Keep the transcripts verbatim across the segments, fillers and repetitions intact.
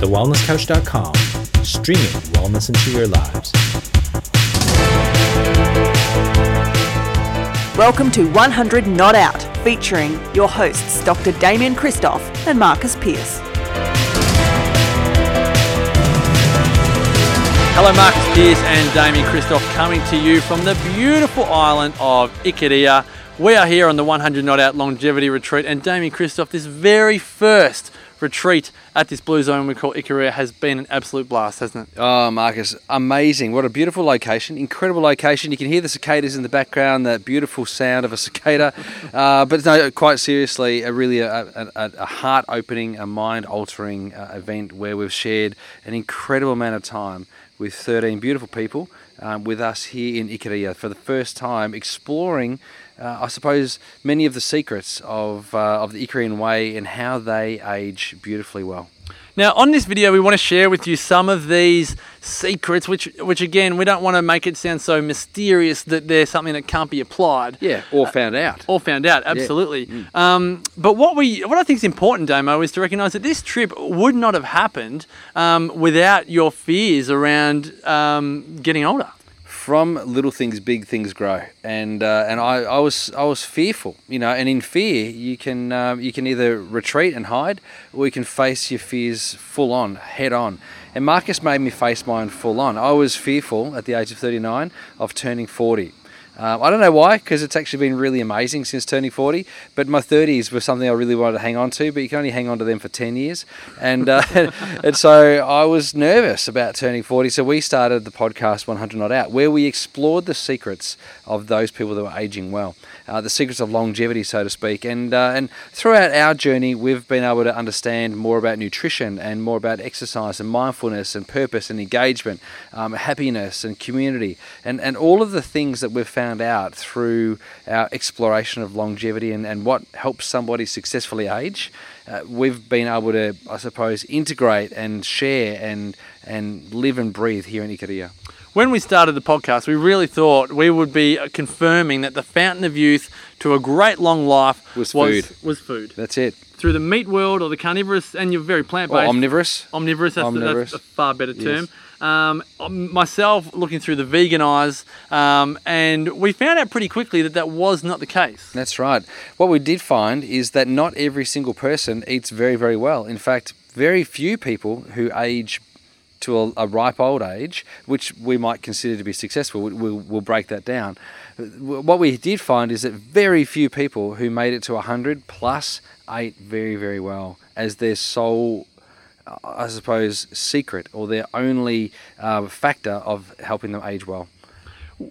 the wellness couch dot com, streaming wellness into your lives. Welcome to one hundred Not Out, featuring your hosts Doctor Damien Kristof and Marcus Pearce. Hello, Marcus Pearce and Damien Kristof, coming to you from the beautiful island of Ikaria. We are here on the one hundred Not Out Longevity Retreat, and Damien Kristof, this very first retreat at this blue zone we call Ikaria has been an absolute blast, hasn't it? Oh, Marcus, amazing. What a beautiful location, incredible location. You can hear the cicadas in the background, that beautiful sound of a cicada. Uh, but no, quite seriously, a really a, a, a heart-opening, a mind-altering uh, event where we've shared an incredible amount of time with thirteen beautiful people um, with us here in Ikaria for the first time, exploring Uh, I suppose many of the secrets of uh, of the Ikarian way and how they age beautifully well. Now, on this video, we want to share with you some of these secrets, which, which again, we don't want to make it sound so mysterious that they're something that can't be applied. Yeah, or found out. Uh, or found out, absolutely. Yeah. Mm. Um, but what we, what I think is important, Damo, is to recognise that this trip would not have happened um, without your fears around um, getting older. From little things, big things grow, and uh, and I, I was I was fearful, you know. And in fear, you can um, you can either retreat and hide, or you can face your fears full on, head on. And Marcus made me face mine full on. I was fearful at the age of thirty-nine of turning forty. Um, I don't know why, because it's actually been really amazing since turning forty, but my thirties were something I really wanted to hang on to, but you can only hang on to them for ten years. And uh, and so I was nervous about turning forty, so we started the podcast one hundred Not Out, where we explored the secrets of those people that were aging well, uh, the secrets of longevity, so to speak. And, uh, and throughout our journey, we've been able to understand more about nutrition and more about exercise and mindfulness and purpose and engagement, um, happiness and community, and, and all of the things that we've found out through our exploration of longevity and, and what helps somebody successfully age. Uh, we've been able to, I suppose, integrate and share and and live and breathe here in Ikaria. When we started the podcast, we really thought we would be confirming that the fountain of youth to a great long life was food. Was, was food. That's it. Through the meat world or the carnivorous, and you're very plant-based. Well, omnivorous. Omnivorous, that's, omnivorous. The, that's a far better term. Yes. Um, myself, looking through the vegan eyes, um, and we found out pretty quickly that that was not the case. That's right. What we did find is that not every single person eats very, very well. In fact, very few people who age to a, a ripe old age, which we might consider to be successful. We'll, we'll break that down. What we did find is that very few people who made it to one hundred plus ate very, very well as their sole, I suppose, secret or their only uh, factor of helping them age well.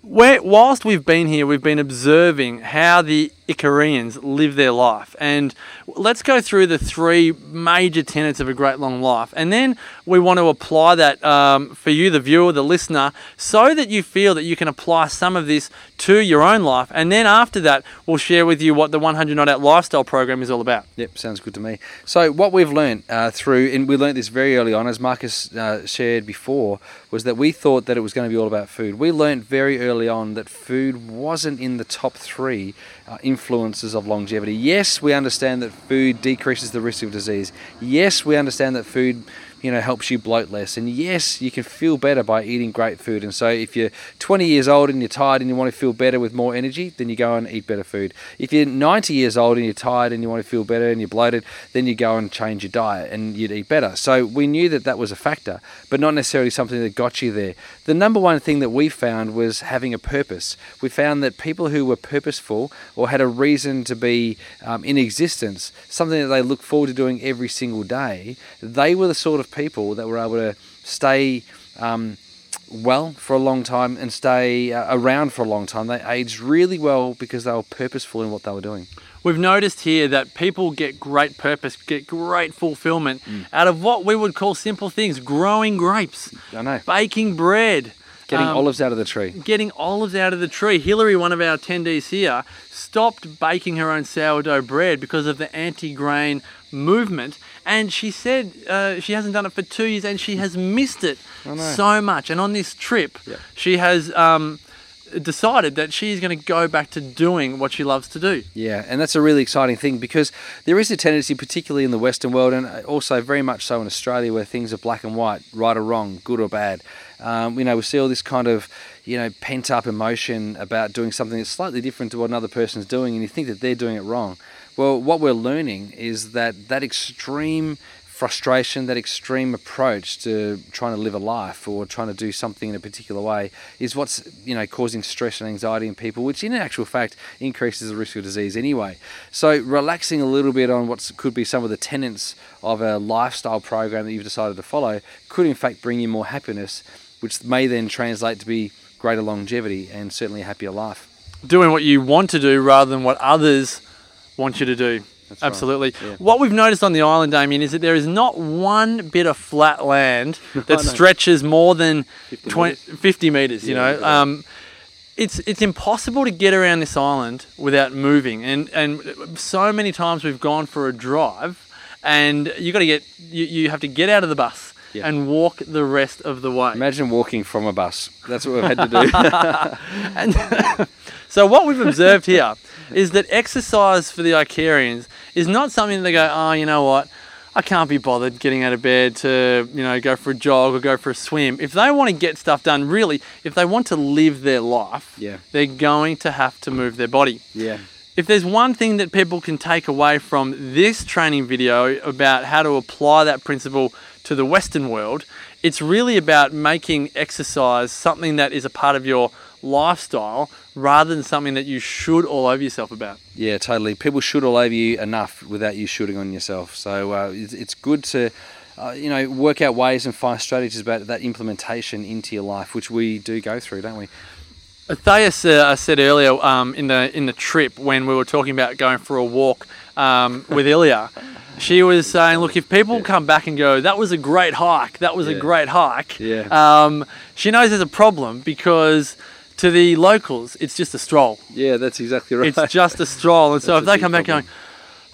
Where, whilst we've been here, we've been observing how the Ikarians live their life. And let's go through the three major tenets of a great long life. And then we want to apply that um, for you, the viewer, the listener, so that you feel that you can apply some of this to your own life. And then after that, we'll share with you what the one hundred Not Out Lifestyle Program is all about. Yep, sounds good to me. So what we've learned uh, through, and we learned this very early on, as Marcus uh, shared before, was that we thought that it was going to be all about food. We learned very early on that food wasn't in the top three uh, in influences of longevity. Yes, we understand that food decreases the risk of disease. Yes, we understand that food, you know, helps you bloat less. And yes, you can feel better by eating great food. And so if you're twenty years old and you're tired and you want to feel better with more energy, then you go and eat better food. If you're ninety years old and you're tired and you want to feel better and you're bloated, then you go and change your diet and you'd eat better. So we knew that that was a factor, but not necessarily something that got you there. The number one thing that we found was having a purpose. We found that people who were purposeful or had a reason to be um, in existence, something that they look forward to doing every single day, they were the sort of people that were able to stay um, well for a long time and stay uh, around for a long time. They aged really well because they were purposeful in what they were doing. We've noticed here that people get great purpose, get great fulfillment mm. out of what we would call simple things. Growing grapes, I know. Baking bread. Getting um, olives out of the tree. Getting olives out of the tree. Hillary, one of our attendees here, stopped baking her own sourdough bread because of the anti-grain movement. And she said uh, she hasn't done it for two years and she has missed it so much. And on this trip, yep. she has um, decided that she's going to go back to doing what she loves to do. Yeah, and that's a really exciting thing, because there is a tendency, particularly in the Western world and also very much so in Australia, where things are black and white, right or wrong, good or bad. Um, you know, we see all this kind of, you know, pent-up emotion about doing something that's slightly different to what another person's doing, and you think that they're doing it wrong. Well, what we're learning is that that extreme frustration, that extreme approach to trying to live a life or trying to do something in a particular way is what's, you know, causing stress and anxiety in people, which in actual fact increases the risk of disease anyway. So relaxing a little bit on what could be some of the tenets of a lifestyle program that you've decided to follow could in fact bring you more happiness, which may then translate to be greater longevity and certainly a happier life. Doing what you want to do rather than what others want you to do. That's absolutely right. Yeah. What we've noticed on the island, Damien, is that there is not one bit of flat land that stretches more than fifty metres, you yeah, know. Yeah. Um, it's it's impossible to get around this island without moving. And, and so many times we've gone for a drive and you got to get you, you have to get out of the bus. Yeah. And walk the rest of the way. Imagine walking from a bus. That's what we've had to do. And so what we've observed here is that exercise for the Ikarians is not something that they go, oh, you know what, I can't be bothered getting out of bed to, you know, go for a jog or go for a swim. If they want to get stuff done, really, if they want to live their life, yeah, they're going to have to move their body. Yeah. If there's one thing that people can take away from this training video about how to apply that principle to the Western world, it's really about making exercise something that is a part of your lifestyle rather than something that you should all over yourself about. Yeah, totally. People should all over you enough without you shooting on yourself. So uh, it's, it's good to uh, you know, work out ways and find strategies about that implementation into your life, which we do go through, don't we? Athea uh, said earlier um, in the in the trip when we were talking about going for a walk um, with Ilya, she was saying, look, if people yeah. come back and go, that was a great hike, that was yeah. a great hike, yeah. um, she knows there's a problem, because to the locals, it's just a stroll. Yeah, that's exactly right. It's just a stroll. And so if they come back problem. going,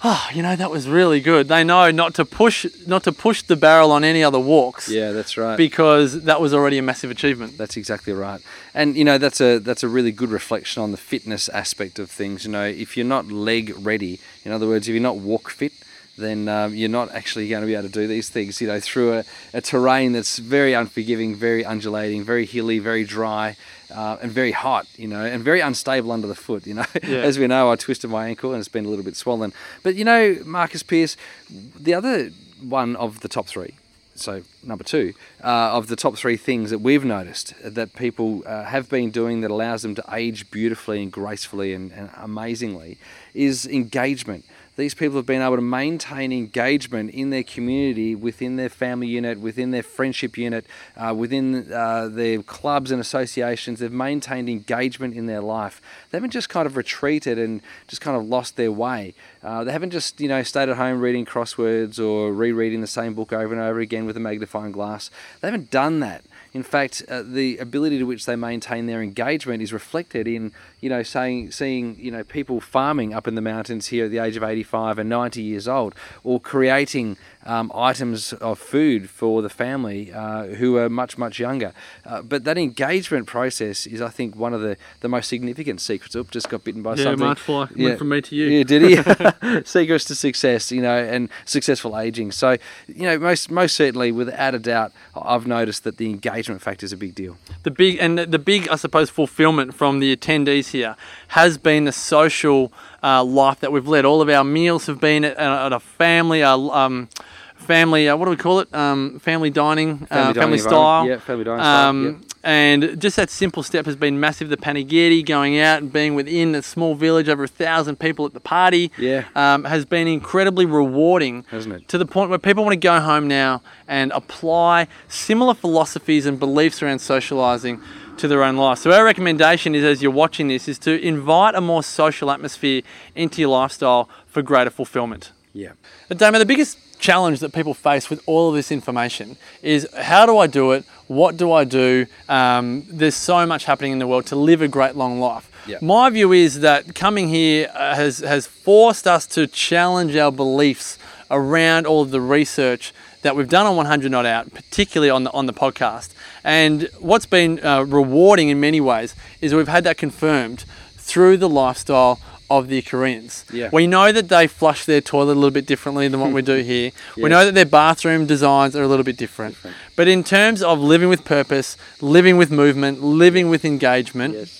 oh, you know, that was really good, they know not to push not to push the barrel on any other walks. Yeah, that's right. Because that was already a massive achievement. That's exactly right. And, you know, that's a that's a really good reflection on the fitness aspect of things. You know, if you're not leg ready, in other words, if you're not walk fit, then um, you're not actually going to be able to do these things, you know, through a, a terrain that's very unforgiving, very undulating, very hilly, very dry, uh, and very hot, you know, and very unstable under the foot, you know. Yeah. As we know, I twisted my ankle and it's been a little bit swollen. But, you know, Marcus Pearce, the other one of the top three, so number two, uh, of the top three things that we've noticed that people uh, have been doing that allows them to age beautifully and gracefully and, and amazingly is engagement. These people have been able to maintain engagement in their community, within their family unit, within their friendship unit, uh, within uh, their clubs and associations. They've maintained engagement in their life. They haven't just kind of retreated and just kind of lost their way. Uh, they haven't just, you know, stayed at home reading crosswords or rereading the same book over and over again with a magnifying glass. They haven't done that. In fact, uh, the ability to which they maintain their engagement is reflected in, you know, saying, seeing, you know, people farming up in the mountains here at the age of eighty-five and ninety years old, or creating um, items of food for the family uh, who are much, much younger. Uh, but that engagement process is, I think, one of the, the most significant secrets. Oop, just got bitten by yeah, something. Marchfly. Yeah, Marchfly went from me to you. Yeah, did he? Secrets to success, you know, and successful aging. So, you know, most most certainly, without a doubt, I've noticed that the engagement factor is a big deal. The big and the big, I suppose, fulfillment from the attendees here has been the social uh, life that we've led. All of our meals have been at, at a family, uh, um, family. Uh, what do we call it? Um, family dining, family, uh, dining family style. Yeah, family dining um, style. Yep. And just that simple step has been massive. The Paniguiti, going out and being within a small village, over a thousand people at the party, yeah, um, has been incredibly rewarding, hasn't it? To the point where people want to go home now and apply similar philosophies and beliefs around socialising to their own life. So our recommendation is, as you're watching this, is to invite a more social atmosphere into your lifestyle for greater fulfilment. Yeah. But Damien, the biggest challenge that people face with all of this information is, how do I do it? What do I do? Um, there's so much happening in the world to live a great long life. Yeah. My view is that coming here has, has forced us to challenge our beliefs around all of the research that we've done on one hundred Not Out, particularly on the on the podcast. And what's been uh, rewarding in many ways is we've had that confirmed through the lifestyle of the Icarians. Yeah. We know that they flush their toilet a little bit differently than what we do here. Yes. We know that their bathroom designs are a little bit different. different. But in terms of living with purpose, living with movement, living with engagement, yes.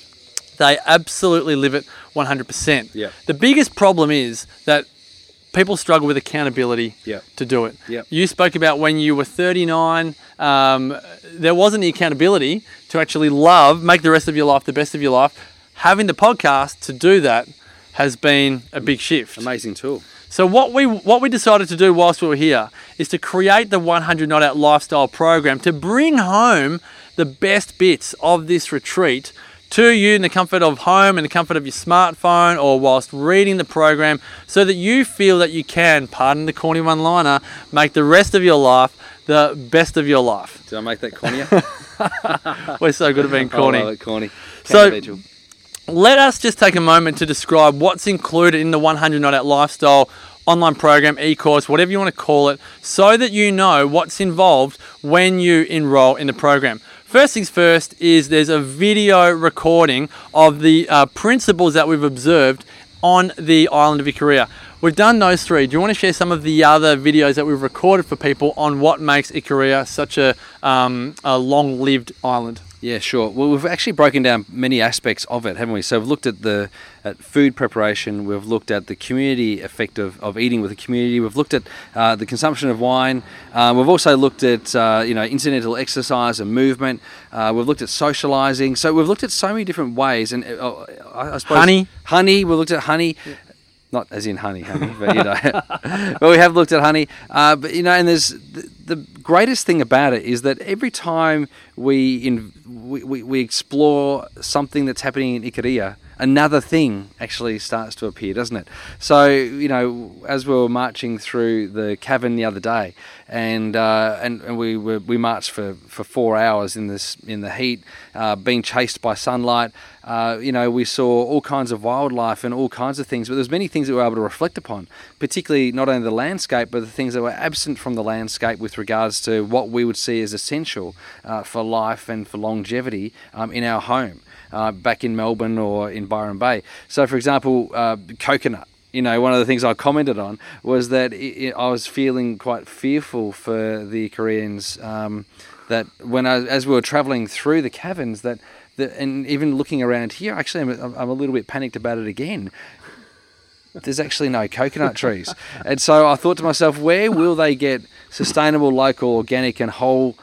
They absolutely live it one hundred percent. Yeah. The biggest problem is that people struggle with accountability yep. to do it. Yep. You spoke about when you were thirty-nine, um, there wasn't the accountability to actually love, make the rest of your life the best of your life. Having the podcast to do that has been a big shift. Amazing tool. So what we what we decided to do whilst we were here is to create the one hundred Not Out Lifestyle Program to bring home the best bits of this retreat to you in the comfort of home, in the comfort of your smartphone, or whilst reading the program, so that you feel that you can, pardon the corny one-liner, make the rest of your life the best of your life. Did I make that cornier? We're so good at being corny. I love it, corny. Can't so let us just take a moment to describe what's included in the one hundred Not Out Lifestyle online program, e-course, whatever you want to call it, so that you know what's involved when you enroll in the program. First things first is there's a video recording of the uh, principles that we've observed on the island of Ikaria. We've done those three. Do you want to share some of the other videos that we've recorded for people on what makes Ikaria such a, um, a long-lived island? Yeah, sure. Well, we've actually broken down many aspects of it, haven't we? So we've looked at the at food preparation. We've looked at the community effect of, of eating with the community. We've looked at uh, the consumption of wine. Uh, we've also looked at uh, you know incidental exercise and movement. Uh, we've looked at socialising. So we've looked at so many different ways. And uh, I, I suppose honey, honey. We looked at honey. Yeah. Not as in honey, honey, but you know, but we have looked at honey. Uh, but you know, and there's the, the greatest thing about it is that every time we, in, we we we explore something that's happening in Ikaria, another thing actually starts to appear, doesn't it? So you know, as we were marching through the cavern the other day, and uh, and and we were, we marched for, for four hours in this in the heat, uh, being chased by sunlight. Uh, you know, we saw all kinds of wildlife and all kinds of things, but there's many things that we were able to reflect upon, particularly not only the landscape, but the things that were absent from the landscape with regards to what we would see as essential uh, for life and for longevity um, in our home, uh, back in Melbourne or in Byron Bay. So, for example, uh, coconut. You know, one of the things I commented on was that it, I was feeling quite fearful for the Koreans um, that when I, as we were travelling through the caverns, that The, and even looking around here, actually, I'm, I'm a little bit panicked about it again. There's actually no coconut trees. And so I thought to myself, where will they get sustainable, local, organic and whole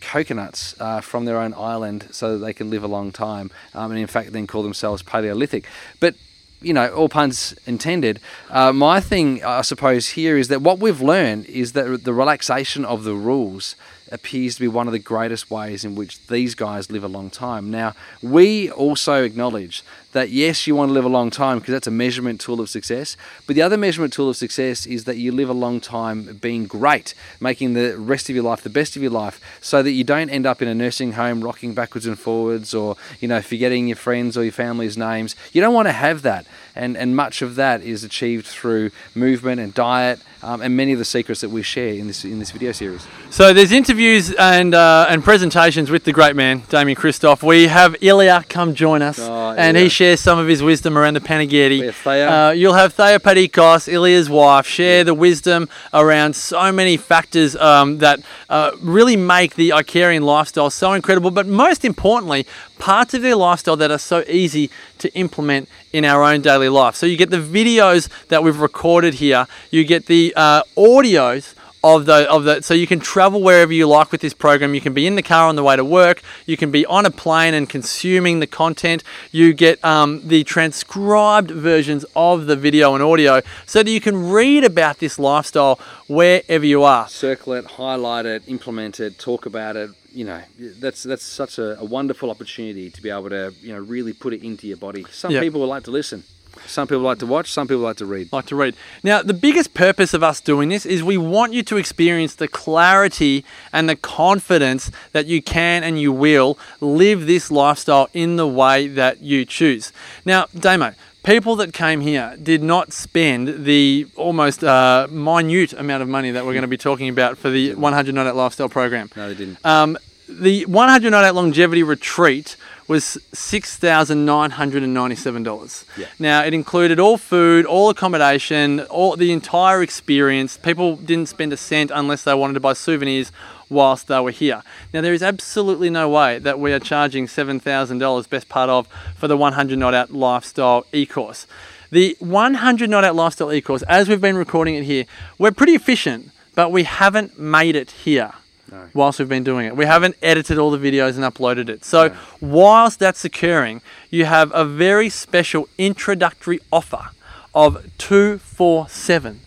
coconuts uh, from their own island so that they can live a long time um, and, in fact, then call themselves Paleolithic? But, you know, all puns intended. Uh, my thing, I suppose, here is that what we've learned is that the relaxation of the rules appears to be one of the greatest ways in which these guys live a long time. Now, we also acknowledge that, yes, you want to live a long time because that's a measurement tool of success, but the other measurement tool of success is that you live a long time being great, making the rest of your life the best of your life, so that you don't end up in a nursing home rocking backwards and forwards, or, you know, forgetting your friends or your family's names. You don't want to have that, and and much of that is achieved through movement and diet, um, and many of the secrets that we share in this in this video series. So there's interviews Interviews and uh, and presentations with the great man, Damien Kristof. We have Ilya come join us, oh, and yeah. he shares some of his wisdom around the Paniguiti. Uh, you'll have Thea Parikos, Ilya's wife, share yeah. the wisdom around so many factors um, that uh, really make the Icarian lifestyle so incredible, but most importantly, parts of their lifestyle that are so easy to implement in our own daily life. So you get the videos that we've recorded here, you get the uh, audios Of the, of the, so you can travel wherever you like with this program. You can be in the car on the way to work. You can be on a plane and consuming the content. You get um, the transcribed versions of the video and audio so that you can read about this lifestyle wherever you are. Circle it, highlight it, implement it, talk about it. You know, that's that's such a, a wonderful opportunity to be able to, you know, really put it into your body. Some yep. people will like to listen. Some people like to watch, some people like to read. Like to read. Now, the biggest purpose of us doing this is we want you to experience the clarity and the confidence that you can and you will live this lifestyle in the way that you choose. Now, Damo, people that came here did not spend the almost uh, minute amount of money that we're going to be talking about for the one hundred Not Out Lifestyle program. No, they didn't. Um, the one hundred Not Out Longevity Retreat was six thousand nine hundred ninety-seven dollars. Yeah. Now, it included all food, all accommodation, all the entire experience. People didn't spend a cent unless they wanted to buy souvenirs whilst they were here. Now, there is absolutely no way that we are charging seven thousand dollars, best part of, for the one hundred Not Out Lifestyle e-course. The one hundred Not Out Lifestyle e-course, as we've been recording it here, we're pretty efficient, but we haven't made it here. No. Whilst we've been doing it. We haven't edited all the videos and uploaded it. So no. Whilst that's occurring, you have a very special introductory offer of two forty-seven.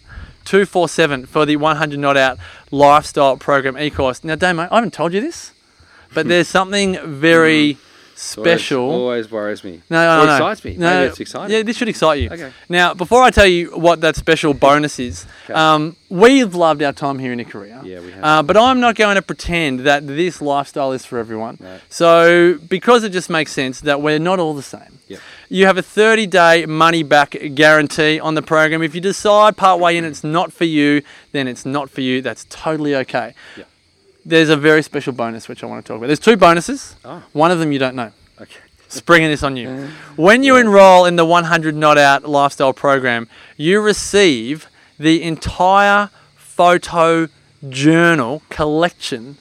two forty-seven for the one hundred Not Out Lifestyle Program e-course. Now, Damo, I haven't told you this, but there's something very special. Always, always worries me. No, no, no. It no. excites me. No, Maybe it's exciting. Yeah, this should excite you. Okay. Now, before I tell you what that special bonus is, okay. um, we've loved our time here in Ikaria. Yeah, we have. Uh, but I'm not going to pretend that this lifestyle is for everyone. No. So, because it just makes sense that we're not all the same. Yep. You have a thirty-day money-back guarantee on the program. If you decide partway in it's not for you, then it's not for you. That's totally okay. Yep. There's a very special bonus which I want to talk about. There's two bonuses. Oh. One of them you don't know. Okay. Springing this on you. Um, when you yeah. enroll in the one hundred Not Out Lifestyle Program, you receive the entire photo journal collection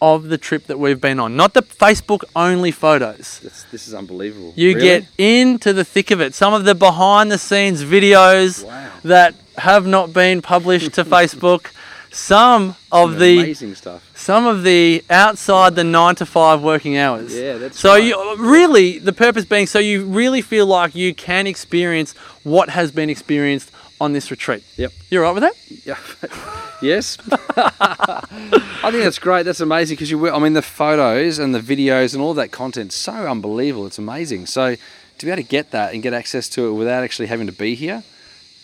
of the trip that we've been on. Not the Facebook-only photos. This, this is unbelievable. You really? Get into the thick of it. Some of the behind-the-scenes videos wow. that have not been published to Facebook. Some of the amazing stuff. Some of the outside the nine to five working hours. Yeah, that's so right. You really the purpose being so you really feel like you can experience what has been experienced on this retreat. Yep. You're all right with that? Yeah. Yes. I think that's great. That's amazing because you were, I mean the photos and the videos and all that content's so unbelievable. It's amazing. So to be able to get that and get access to it without actually having to be here.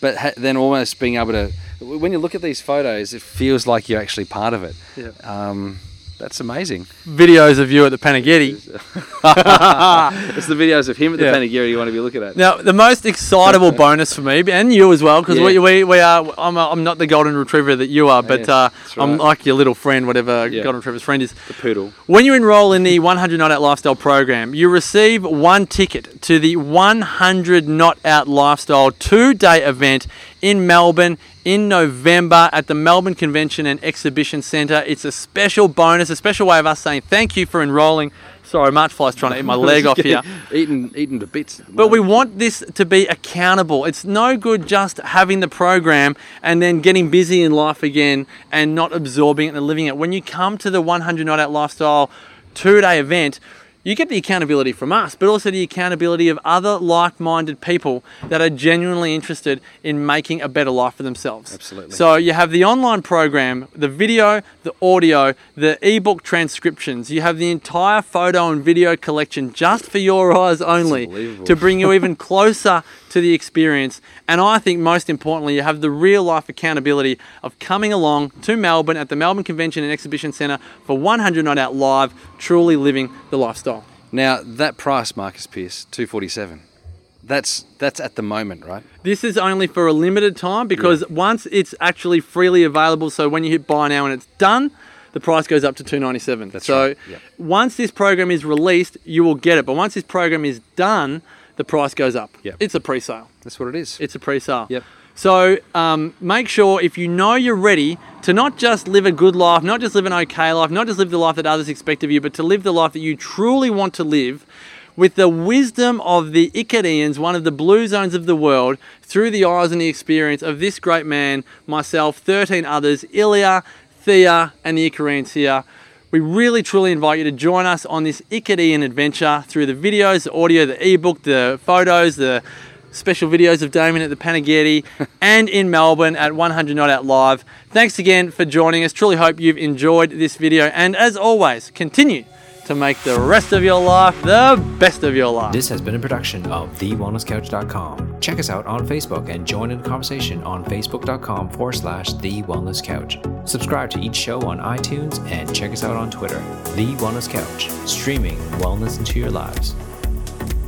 But then almost being able to, when you look at these photos, it feels like you're actually part of it. Yeah. Um, that's amazing. Videos of you at the Paniguiti. It's the videos of him at the yeah. Paniguiti you want to be looking at. Now, the most excitable bonus for me, and you as well, because yeah. we, we, we are, I'm, a, I'm not the golden retriever that you are, but yeah, uh, right. I'm like your little friend, whatever yeah. golden retriever's friend is. The poodle. When you enroll in the one hundred Not Out Lifestyle program, you receive one ticket to the one hundred Not Out Lifestyle two-day event in Melbourne in November at the Melbourne Convention and Exhibition Centre. It's a special bonus, a special way of us saying thank you for enrolling. Sorry, March Fly's trying to eat my leg off here. Eaten, eaten to bits. But we want this to be accountable. It's no good just having the program and then getting busy in life again and not absorbing it and living it. When you come to the one hundred Not Out Lifestyle two-day event, you get the accountability from us, but also the accountability of other like-minded people that are genuinely interested in making a better life for themselves. Absolutely. So you have the online program, the video, the audio, the ebook transcriptions. You have the entire photo and video collection just for your eyes only to bring you even closer to the experience. And I think most importantly, you have the real-life accountability of coming along to Melbourne at the Melbourne Convention and Exhibition Centre for one hundred Not Out Live, truly living the lifestyle. Now, that price, Marcus Pearce, two forty-seven, that's that's at the moment, right? This is only for a limited time because yeah. once it's actually freely available, so when you hit buy now and it's done, the price goes up to two ninety-seven. That's so right. yep. Once this program is released, you will get it. But once this program is done, the price goes up. Yep. It's a pre-sale. That's what it is. It's a pre-sale. Yep. So um, make sure if you know you're ready to not just live a good life, not just live an okay life, not just live the life that others expect of you, but to live the life that you truly want to live with the wisdom of the Ikarians, one of the blue zones of the world, through the eyes and the experience of this great man, myself, thirteen others, Ilya, Thea, and the Ikarians here. We really truly invite you to join us on this Ikarian adventure through the videos, the audio, the ebook, the photos, the special videos of Damien at the Paniguiti and in Melbourne at one hundred Not Out Live. Thanks again for joining us. Truly hope you've enjoyed this video. And as always, continue to make the rest of your life the best of your life. This has been a production of the wellness couch dot com. Check us out on Facebook and join in the conversation on facebook.com forward slash thewellnesscouch. Subscribe to each show on iTunes and check us out on Twitter. The Wellness Couch, streaming wellness into your lives.